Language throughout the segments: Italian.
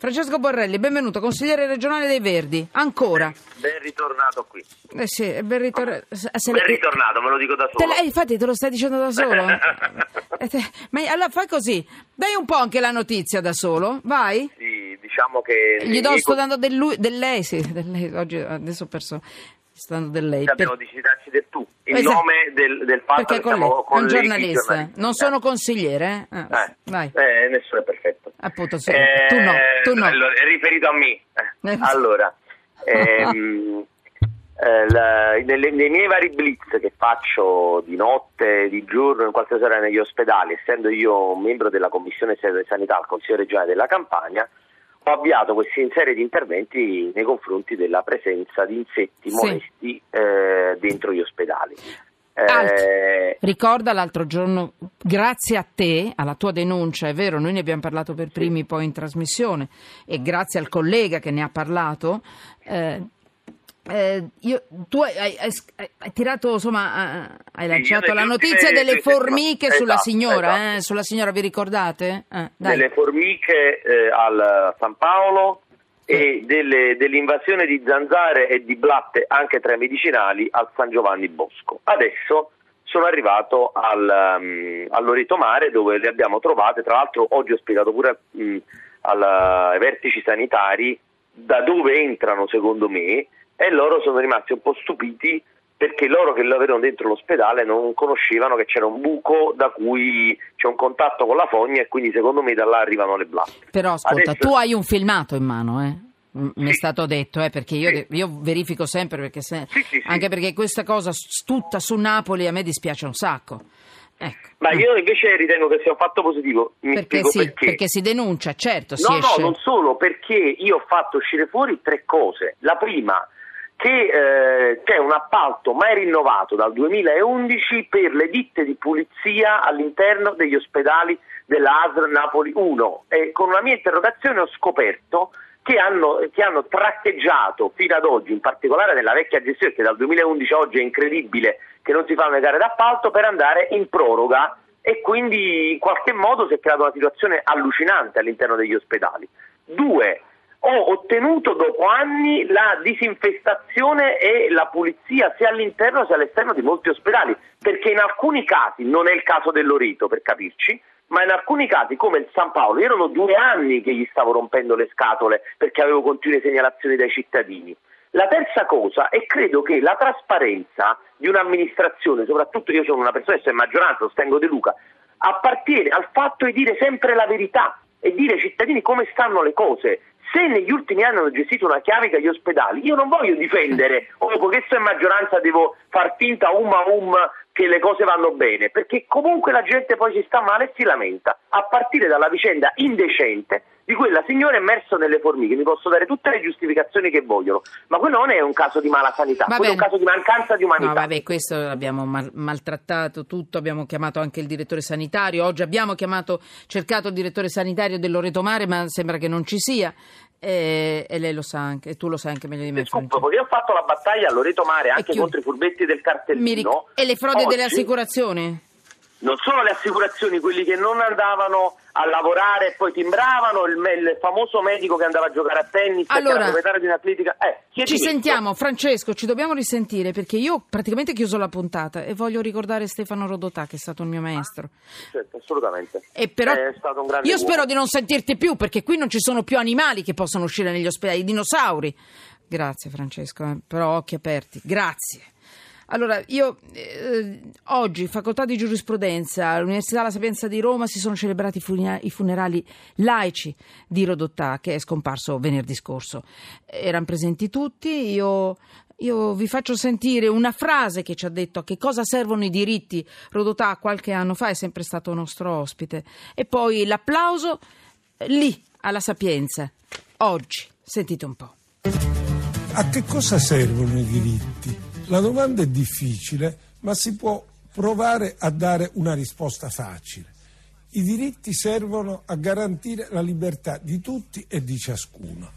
Francesco Borrelli, benvenuto, consigliere regionale dei Verdi, ancora. Ben ritornato qui. Eh sì, ben ritornato, ve lo dico da solo. Infatti te lo stai dicendo da solo? Ma allora fai così, dai un po' anche la notizia da solo, vai. Sì, diciamo che... Sto dando del lei, oggi adesso ho perso... Abbiamo deciso di darci del tu nome del fatto che siamo con un giornalista. Non sono consigliere, vai. Nessuno è perfetto. Appunto, sì. Tu no. Allora, è riferito a me. Allora, nei miei vari blitz che faccio di notte, di giorno, in qualsiasi ora negli ospedali, essendo io membro della commissione sanità al Consiglio regionale della Campania, ho avviato questa serie di interventi nei confronti della presenza di insetti molesti dentro gli ospedali. Ricorda l'altro giorno, grazie a te, alla tua denuncia, è vero, noi ne abbiamo parlato per primi poi in trasmissione e grazie al collega che ne ha parlato, tu hai lanciato la notizia delle formiche sulla signora, esatto. Sulla signora, vi ricordate? Dai. Delle formiche al San Paolo e dell'invasione di zanzare e di blatte anche tra i medicinali al San Giovanni Bosco. Adesso sono arrivato all'Orito Mare, dove le abbiamo trovate. Tra l'altro oggi ho spiegato pure ai vertici sanitari da dove entrano, secondo me. E loro sono rimasti un po' stupiti, perché loro che lavorano dentro l'ospedale non conoscevano che c'era un buco da cui c'è un contatto con la fogna e quindi secondo me da là arrivano le blatte. Però ascolta, adesso... tu hai un filmato in mano, mi è stato detto, perché io verifico sempre, perché anche perché questa cosa tutta su Napoli a me dispiace un sacco. Ecco. Ma io invece ritengo che sia un fatto positivo, perché si denuncia, certo. Non solo, perché io ho fatto uscire fuori tre cose. La prima... che c'è un appalto mai rinnovato dal 2011 per le ditte di pulizia all'interno degli ospedali della ASL Napoli 1 e con una mia interrogazione ho scoperto che hanno tratteggiato fino ad oggi, in particolare nella vecchia gestione, che dal 2011 a oggi è incredibile che non si fanno le gare d'appalto per andare in proroga, e quindi in qualche modo si è creata una situazione allucinante all'interno degli ospedali. 2. Ho ottenuto dopo anni la disinfestazione e la pulizia sia all'interno sia all'esterno di molti ospedali, perché in alcuni casi, non è il caso dell'Orito per capirci, ma in alcuni casi come il San Paolo, io erano 2 anni che gli stavo rompendo le scatole perché avevo continue segnalazioni dai cittadini. La terza cosa è, credo che la trasparenza di un'amministrazione, soprattutto io sono una persona che sto in maggioranza, sostengo De Luca, appartiene al fatto di dire sempre la verità e dire ai cittadini come stanno le cose. Se negli ultimi anni hanno gestito una chiavica gli ospedali, io non voglio difendere, o che sto in maggioranza devo far finta che le cose vanno bene, perché comunque la gente poi si sta male e si lamenta, a partire dalla vicenda indecente di quella signora immersa nelle formiche. Mi posso dare tutte le giustificazioni che vogliono, ma quello non è un caso di mala sanità, quello è un caso di mancanza di umanità. No, vabbè, questo l'abbiamo maltrattato tutto, abbiamo chiamato anche il direttore sanitario, oggi abbiamo cercato il direttore sanitario dell'Orito Mare, ma sembra che non ci sia, e lei lo sa anche, e tu lo sai anche meglio di me. Scusa, io ho fatto la battaglia all'Orito Mare anche contro i furbetti del cartellino e le frodi delle assicurazioni. Non solo le assicurazioni, quelli che non andavano a lavorare e poi timbravano, il famoso medico che andava a giocare a tennis, allora, che era proprietario di un'atletica. Ci sentiamo, Francesco, ci dobbiamo risentire, perché io praticamente chiuso la puntata e voglio ricordare Stefano Rodotà, che è stato il mio maestro. Certo, assolutamente. E però è stato un grande uomo. Spero di non sentirti più, perché qui non ci sono più animali che possono uscire negli ospedali, i dinosauri. Grazie Francesco, però occhi aperti. Grazie. Allora, io oggi, facoltà di giurisprudenza, all'Università La Sapienza di Roma, si sono celebrati i funerali laici di Rodotà, che è scomparso venerdì scorso. Erano presenti tutti, io vi faccio sentire una frase che ci ha detto a che cosa servono i diritti. Rodotà qualche anno fa è sempre stato nostro ospite. E poi l'applauso lì, alla Sapienza, oggi. Sentite un po'. A che cosa servono i diritti? La domanda è difficile, ma si può provare a dare una risposta facile. I diritti servono a garantire la libertà di tutti e di ciascuno.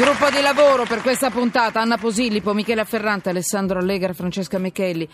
Gruppo di lavoro per questa puntata: Anna Posillipo, Michela Ferrante, Alessandro Allegra, Francesca Michelli.